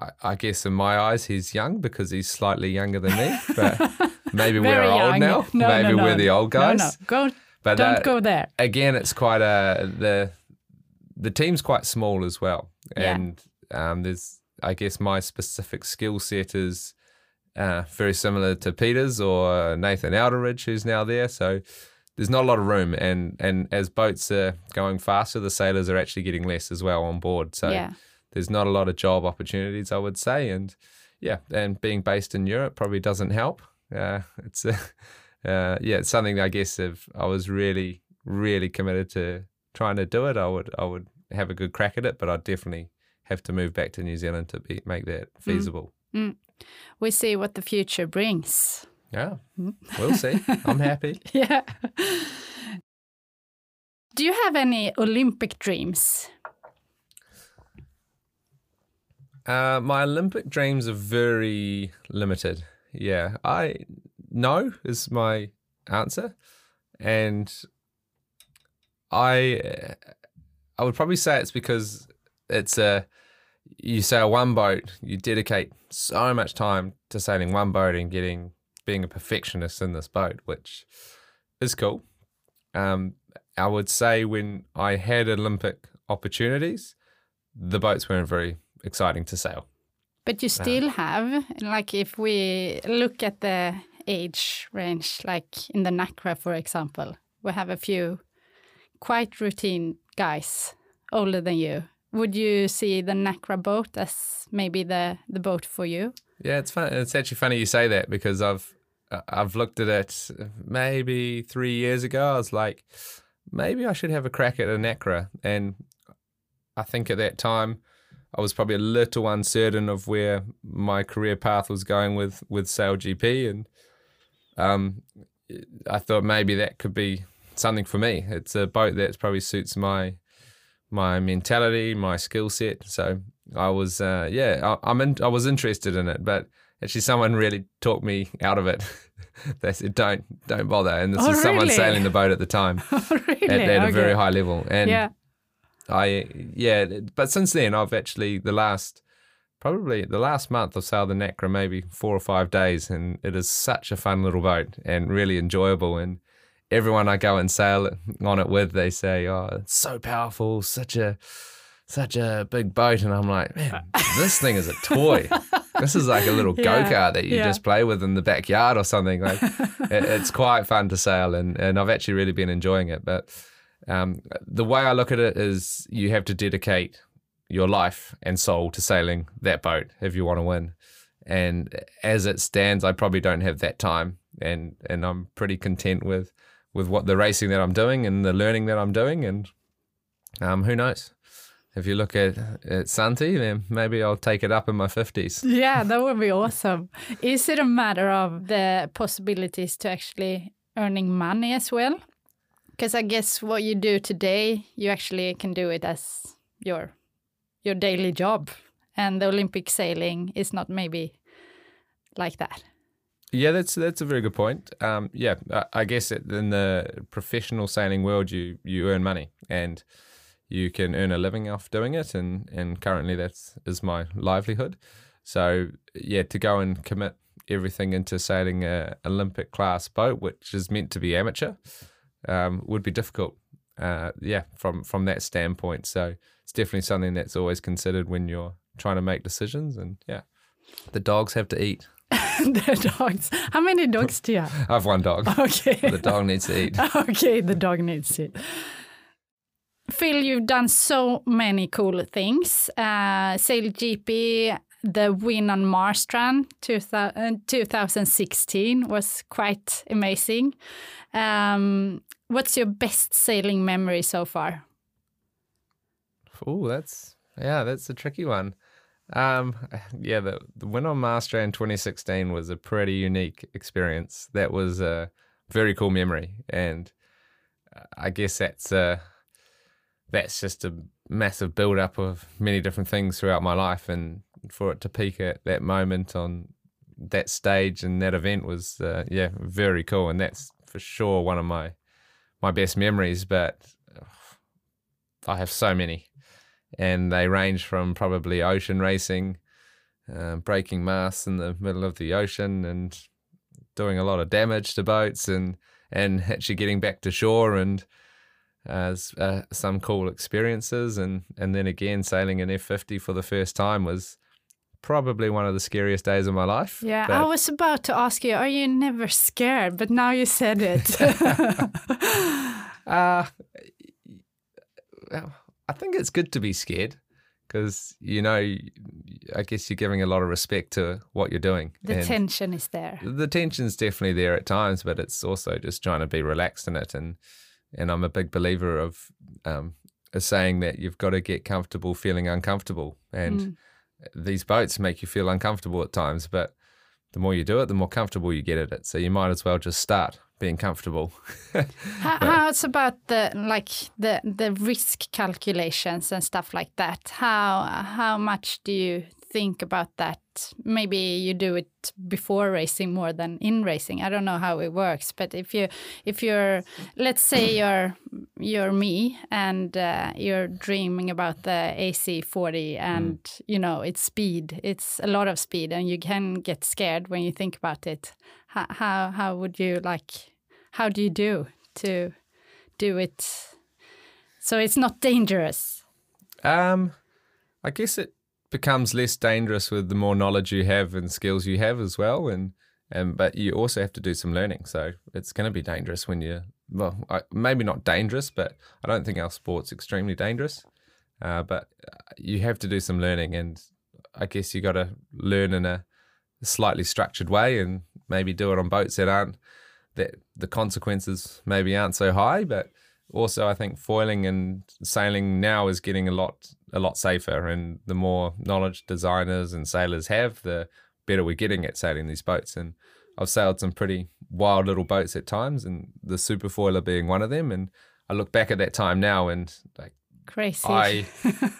I, I guess in my eyes he's young because he's slightly younger than me, but maybe we're young. Old now. No, maybe no, no, we're no. the old guys. No, no. Go, but don't that, go there. Again, it's quite a the the team's quite small as well, and yeah. Um, there's, I guess, my specific skill set is uh, very similar to Peter's or Nathan Alderidge, who's now there. So there's not a lot of room, and and as boats are going faster, the sailors are actually getting less as well on board. So yeah. There's not a lot of job opportunities, I would say, and yeah, and being based in Europe probably doesn't help. Uh, it's a, uh, yeah, it's something I guess if I was really really committed to trying to do it, I would I would have a good crack at it, but I'd definitely have to move back to New Zealand to be, make that feasible. Mm. Mm. We see what the future brings. Yeah, mm. We'll see. I'm happy. Yeah. Do you have any Olympic dreams? Uh, my Olympic dreams are very limited. Yeah, I no is my answer, and I I would probably say it's because it's a, you sail one boat, you dedicate so much time to sailing one boat and getting, being a perfectionist in this boat, which is cool. Um, I would say when I had Olympic opportunities, the boats weren't very exciting to sail. But you still um, have, like if we look at the age range, like in the NACRA, for example, we have a few quite routine guys older than you. Would you see the NACRA boat as maybe the, the boat for you? Yeah, it's fun. It's actually funny you say that, because I've I've looked at it maybe three years ago. I was like, maybe I should have a crack at a NACRA. And I think at that time I was probably a little uncertain of where my career path was going with, with Sail G P. And um, I thought maybe that could be something for me. It's a boat that probably suits my... my mentality, my skill set. So I was, uh, yeah, I, I'm in, I was interested in it, but actually, someone really talked me out of it. They said, "Don't, don't bother." And this oh, is really? Someone sailing the boat at the time, oh, really? At, at okay. a very high level. And yeah. I yeah, but since then I've actually the last probably the last month I've sailed the Nacra maybe four or five days, and it is such a fun little boat and really enjoyable. And everyone I go and sail on it with, they say, "Oh, it's so powerful, such a such a big boat," and I'm like, "Man, this thing is a toy." This is like a little yeah, go-kart that you yeah. just play with in the backyard or something. Like, it, it's quite fun to sail, and, and I've actually really been enjoying it. But um, the way I look at it is you have to dedicate your life and soul to sailing that boat if you want to win. And as it stands, I probably don't have that time, and, and I'm pretty content with, with what the racing that I'm doing and the learning that I'm doing, and um, who knows? If you look at, at Santi, then maybe I'll take it up in my fifties. Yeah, that would be awesome. Is it a matter of the possibilities to actually earning money as well? Because I guess what you do today, you actually can do it as your your daily job. And the Olympic sailing is not maybe like that. Yeah, that's that's a very good point. Um, yeah, I, I guess it, in the professional sailing world, you you earn money, and you can earn a living off doing it, and, and currently that's is my livelihood. So, yeah, to go and commit everything into sailing an Olympic-class boat, which is meant to be amateur, um, would be difficult, uh, yeah, from, from that standpoint. So it's definitely something that's always considered when you're trying to make decisions. And, yeah, the dogs have to eat. The dogs. How many dogs do you have? I have one dog. Okay. The dog needs to eat. Okay, the dog needs to eat. Phil, you've done so many cool things. Uh, Sail G P, the win on Marstrand two thousand sixteen was quite amazing. Um, what's your best sailing memory so far? Oh, that's, yeah, that's a tricky one. Um, yeah, the, the win on Marstrand twenty sixteen was a pretty unique experience. That was a very cool memory. And I guess that's a... that's just a massive build-up of many different things throughout my life, and for it to peak at that moment on that stage and that event was, uh, yeah, very cool, and that's for sure one of my my best memories, but uh, I have so many, and they range from probably ocean racing, uh, breaking masts in the middle of the ocean and doing a lot of damage to boats, and, and actually getting back to shore and as uh, some cool experiences, and and then again sailing an F fifty for the first time was probably one of the scariest days of my life. Yeah, but I was about to ask you, are you never scared? But now you said it. uh, I think it's good to be scared, because, you know, I guess you're giving a lot of respect to what you're doing. The and tension is there. The tension's definitely there at times, but it's also just trying to be relaxed in it. And And I'm a big believer of um, a saying that you've got to get comfortable feeling uncomfortable. And mm. these boats make you feel uncomfortable at times, but the more you do it, the more comfortable you get at it. So you might as well just start being comfortable. how, how's about the like the the risk calculations and stuff like that? How how much do you think about that? Maybe you do it before racing more than in racing. I don't know how it works, but if you if you're let's say you're you're me and uh, you're dreaming about the A C forty and mm. you know it's speed, it's a lot of speed, and you can get scared when you think about it. How how, how would you like? How do you do to do it so it's not dangerous? Um, I guess it becomes less dangerous with the more knowledge you have and skills you have as well, and and but you also have to do some learning, so it's going to be dangerous when you well I, maybe not dangerous, but I don't think our sport's extremely dangerous, uh, but you have to do some learning, and I guess you got to learn in a slightly structured way, and maybe do it on boats that aren't that the consequences maybe aren't so high, but also, I think foiling and sailing now is getting a lot a lot safer, and the more knowledge designers and sailors have, the better we're getting at sailing these boats. And I've sailed some pretty wild little boats at times, and the superfoiler being one of them. And I look back at that time now and like crazy. I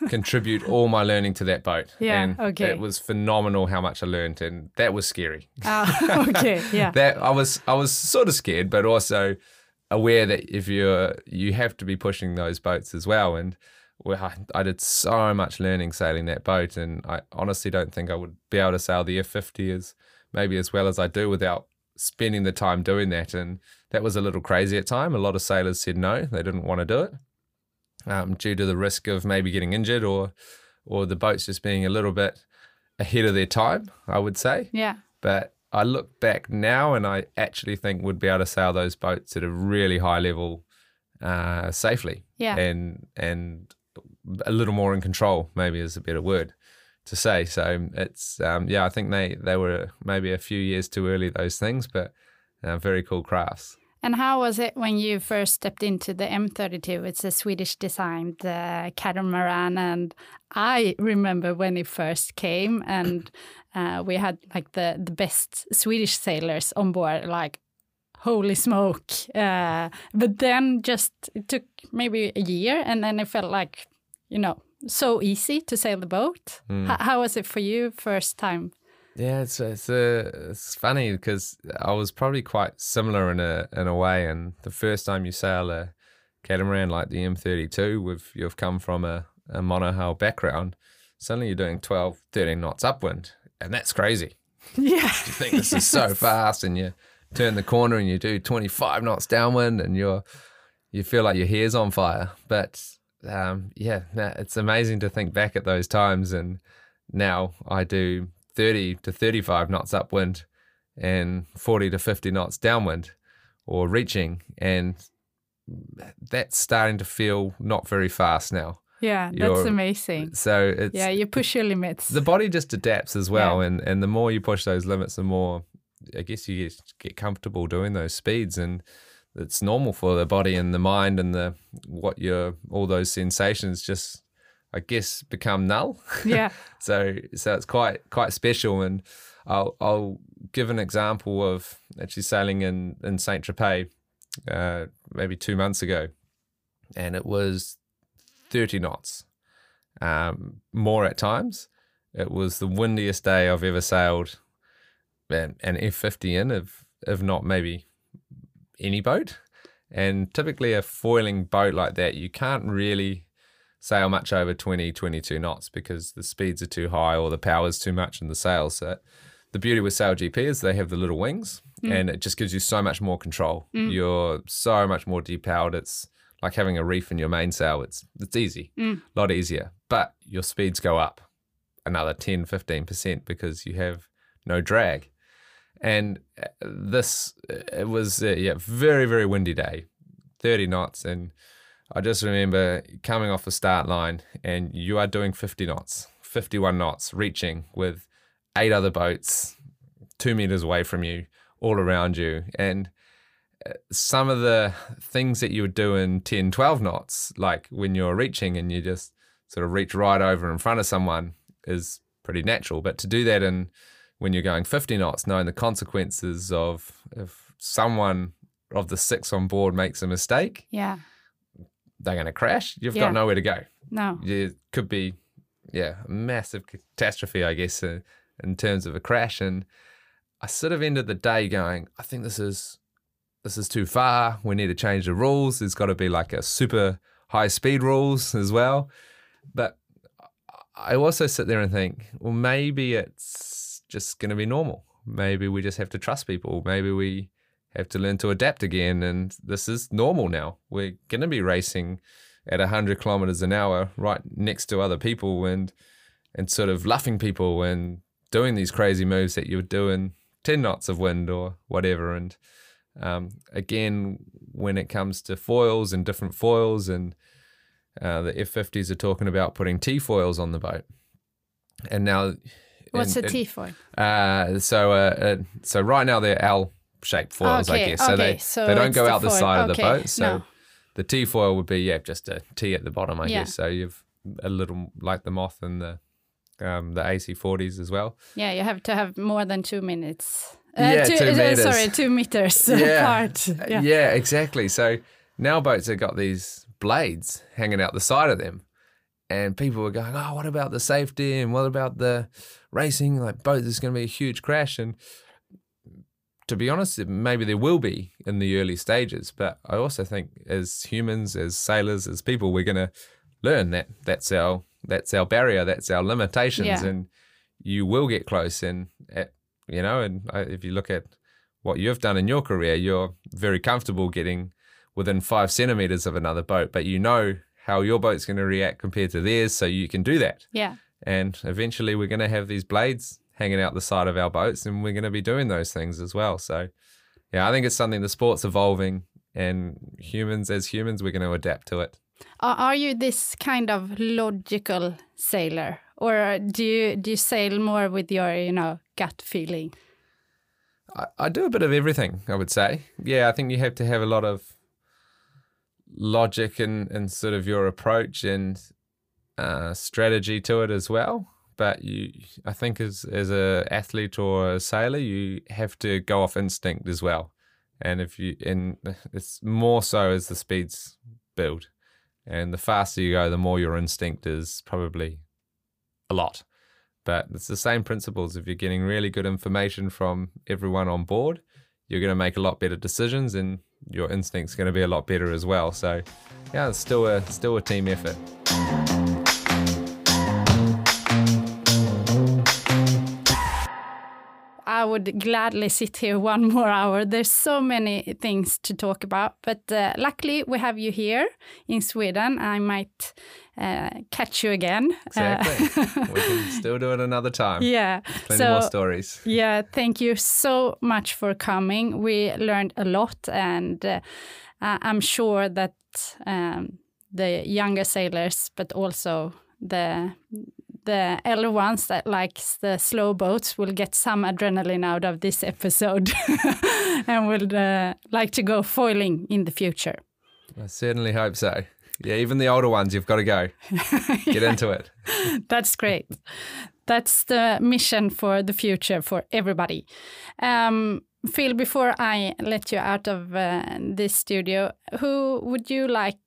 contribute all my learning to that boat. Yeah, and okay. It was phenomenal how much I learned, and that was scary. Uh, okay, yeah. that I was I was sort of scared, but also aware that if you're you have to be pushing those boats as well, and I, I did so much learning sailing that boat, and I honestly don't think I would be able to sail the F fifty as maybe as well as I do without spending the time doing that. And that was a little crazy at the time. A lot of sailors said no, they didn't want to do it um, due to the risk of maybe getting injured or or the boats just being a little bit ahead of their time, I would say. Yeah. But I look back now and I actually think we'd be able to sail those boats at a really high level uh, safely. Yeah. And and a little more in control, maybe is a better word to say. So it's, um, yeah, I think they, they were maybe a few years too early, those things, but uh, very cool crafts. And how was it when you first stepped into the M thirty-two? It's a Swedish-designed uh, catamaran, and I remember when it first came, and uh, we had like the, the best Swedish sailors on board, like, holy smoke. Uh, but then just it took maybe a year, and then it felt like, you know, so easy to sail the boat. Mm. H- how was it for you first time? Yeah, it's it's uh, it's funny because I was probably quite similar in a in a way. And the first time you sail a catamaran like the M thirty-two, with you've come from a, a monohull background, suddenly you're doing twelve, thirteen knots upwind, and that's crazy. Yeah, you think this yes. is so fast, and you turn the corner and you do twenty-five knots downwind, and you're you feel like your hair's on fire. But um, yeah, it's amazing to think back at those times, and now I do thirty to thirty-five knots upwind and forty to fifty knots downwind or reaching. And that's starting to feel not very fast now. Yeah, You're, that's amazing. So it's... Yeah, you push your limits. The body just adapts as well. Yeah. And, and the more you push those limits, the more, I guess, you get, get comfortable doing those speeds. And it's normal for the body and the mind and the what your all those sensations just... I guess become null. Yeah. so so it's quite quite special, and I'll I'll give an example of actually sailing in in Saint-Tropez uh, maybe two months ago, and it was thirty knots, um, more at times. It was the windiest day I've ever sailed an, an F fifty in, if if not maybe any boat, and typically a foiling boat like that you can't really sail much over twenty, twenty-two knots because the speeds are too high or the power's too much in the sails. So the beauty with Sail G P is they have the little wings mm. and it just gives you so much more control. Mm. You're so much more depowered. It's like having a reef in your mainsail. It's it's easy, mm. a lot easier. But your speeds go up another ten, fifteen percent because you have no drag. And this, it was a yeah, very, very windy day, thirty knots, and I just remember coming off the start line and you are doing fifty knots, fifty-one knots, reaching with eight other boats two meters away from you, all around you. And some of the things that you would do in ten, twelve knots, like when you're reaching and you just sort of reach right over in front of someone, is pretty natural. But to do that in when you're going fifty knots, knowing the consequences of if someone of the six on board makes a mistake. Yeah. They're going to crash. You've yeah. got nowhere to go. No. It could be, yeah, a massive catastrophe, I guess, uh, in terms of a crash. And I sort of ended the day going, I think this is this is too far. We need to change the rules. There's got to be like a super high speed rules as well. But I also sit there and think, well, maybe it's just going to be normal. Maybe we just have to trust people. Maybe we... have to learn to adapt again, and this is normal now. We're going to be racing at one hundred kilometers an hour right next to other people and and sort of luffing people and doing these crazy moves that you would do in ten knots of wind or whatever. And um, again, when it comes to foils and different foils, and uh, the F fifties are talking about putting T-foils on the boat. And now... What's and, a T-foil? Uh, so, uh, uh, so right now they're L shaped foils, okay, I guess. So okay. they so they don't go the out the foil. Side okay. of the boat. So no. the T foil would be yeah, just a T at the bottom, I yeah. guess. So you've a little like the Moth and the um the A C forties as well. Yeah, you have to have more than two minutes. Uh, yeah, two, two meters. Uh, sorry, two meters yeah. apart. Yeah. yeah, exactly. So now boats have got these blades hanging out the side of them, and people were going, oh, what about the safety and what about the racing? Like boats, there's going to be a huge crash. And to be honest, maybe there will be in the early stages, but I also think as humans, as sailors, as people, we're going to learn that that's our that's our barrier, that's our limitations, yeah. and you will get close. And at, you know, and I, if you look at what you've done in your career, you're very comfortable getting within five centimeters of another boat, but you know how your boat's going to react compared to theirs, so you can do that. Yeah. And eventually, we're going to have these blades hanging out the side of our boats, and we're going to be doing those things as well. So, yeah, I think it's something the sport's evolving, and humans as humans, we're going to adapt to it. Are you this kind of logical sailor, or do you do you sail more with your, you know, gut feeling? I, I do a bit of everything, I would say. Yeah, I think you have to have a lot of logic in, in sort of your approach and uh, strategy to it as well. But you, I think as as a athlete or a sailor, you have to go off instinct as well. And if you, and it's more so as the speeds build. And the faster you go, the more your instinct is probably a lot. But it's the same principles. If you're getting really good information from everyone on board, you're going to make a lot better decisions, and your instinct's going to be a lot better as well. So, yeah, it's still a, still a team effort. I would gladly sit here one more hour. There's so many things to talk about, but uh, luckily we have you here in Sweden. I might uh, catch you again. Exactly. Uh, we can still do it another time. Yeah. Plenty so, more stories. Yeah, thank you so much for coming. We learned a lot, and uh, I'm sure that um, the younger sailors, but also the... the elder ones that likes the slow boats will get some adrenaline out of this episode and would uh, like to go foiling in the future. I certainly hope so. Yeah, even the older ones, you've got to go. Get yeah. into it. That's great. That's the mission for the future for everybody. Um, Phil, before I let you out of uh, this studio, who would you like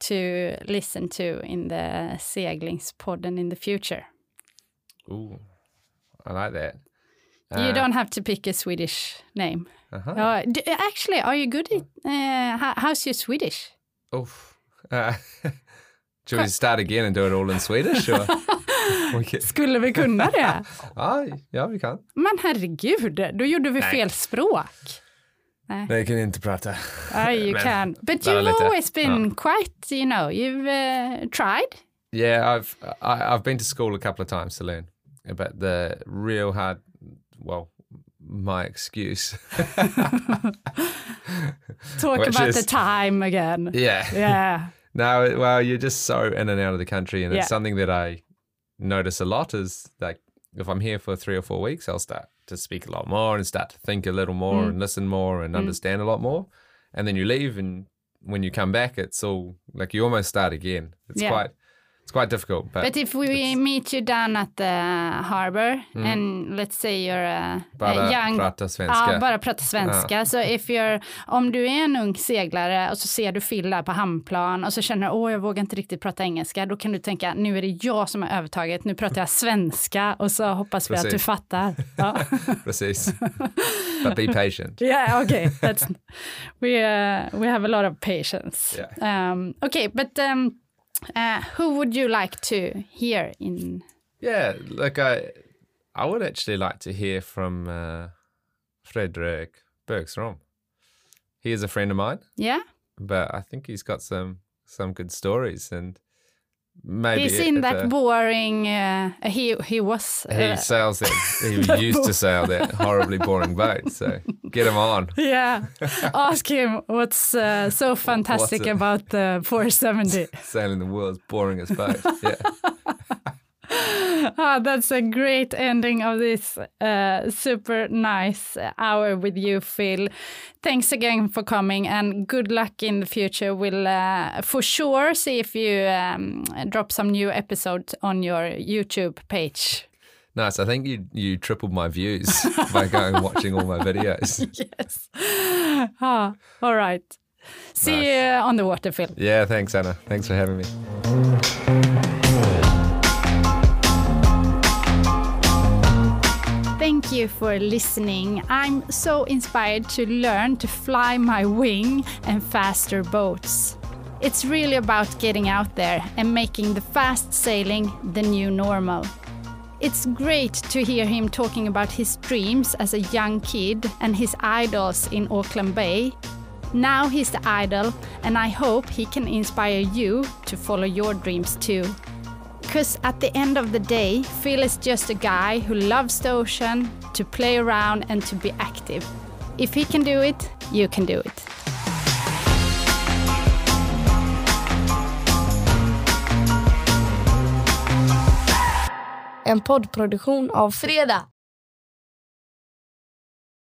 to listen to in the Seglingspodden in the future? Ooh, I like that. You uh, don't have to pick a Swedish name. Uh-huh. Uh, do, actually, are you good at... Uh, how, how's your Swedish? Oof. Uh, should we start again and do it all in Swedish? Or? Skulle vi kunna det? Ja, ja, vi kan. Men herregud, då gjorde vi Nej. fel språk. Nej, jag kan inte prata. Oh, you Men, can. But you've lite. always been ja. quite, you know, you've uh, tried. Yeah, I've I, I've been to school a couple of times to learn. But the real hard, well, my excuse. Talk Which about is, the time again. Yeah. Yeah. No, well, you're just so in and out of the country, and yeah. it's something that I notice a lot is like if I'm here for three or four weeks, I'll start to speak a lot more and start to think a little more mm. and listen more and mm. understand a lot more. And then you leave, and when you come back, it's all like you almost start again. It's yeah. quite, it's quite difficult. But, but if we meet you down at the harbour, mm. and let's say you're a, bara a young, prata svenska. Ja, bara prata svenska. Ah. Så if you're, om du är en ung seglare och så ser du Phil där på hamnplan och så känner du, åh jag vågar inte riktigt prata engelska, då kan du tänka, nu är det jag som har övertaget, nu pratar jag svenska, och så hoppas vi Precis. att du fattar. Ja. Precis. But be patient. Yeah, okay. That's, we, uh, we have a lot of patience. Yeah. Um, okay, but... Um, Uh, who would you like to hear in? Yeah, like I, I would actually like to hear from uh, Frederick Bergstrom. He is a friend of mine. Yeah. But I think he's got some some good stories, and maybe he's in that a, boring. Uh, he he was. He uh, sails that. He used to sail that horribly boring boat. So get him on. Yeah, ask him what's uh, so fantastic what's about the four seventy. Sailing the world's boringest boat. Yeah. Oh, that's a great ending of this uh, super nice hour with you, Phil. Thanks again for coming, and good luck in the future. We'll uh, for sure see if you um, drop some new episodes on your YouTube page. Nice. I think you you tripled my views by going and watching all my videos. Yes. Oh, all right. See nice. you on the water, Phil. Yeah, thanks, Anna. Thanks for having me. Thank you for listening. I'm so inspired to learn to fly my wing and faster boats. It's really about getting out there and making the fast sailing the new normal. It's great to hear him talking about his dreams as a young kid and his idols in Auckland Bay. Now he's the idol, and I hope he can inspire you to follow your dreams too. Because at the end of the day, Phil is just a guy who loves the ocean, to play around and to be active. If he can do it, you can do it. En poddproduktion av Freda.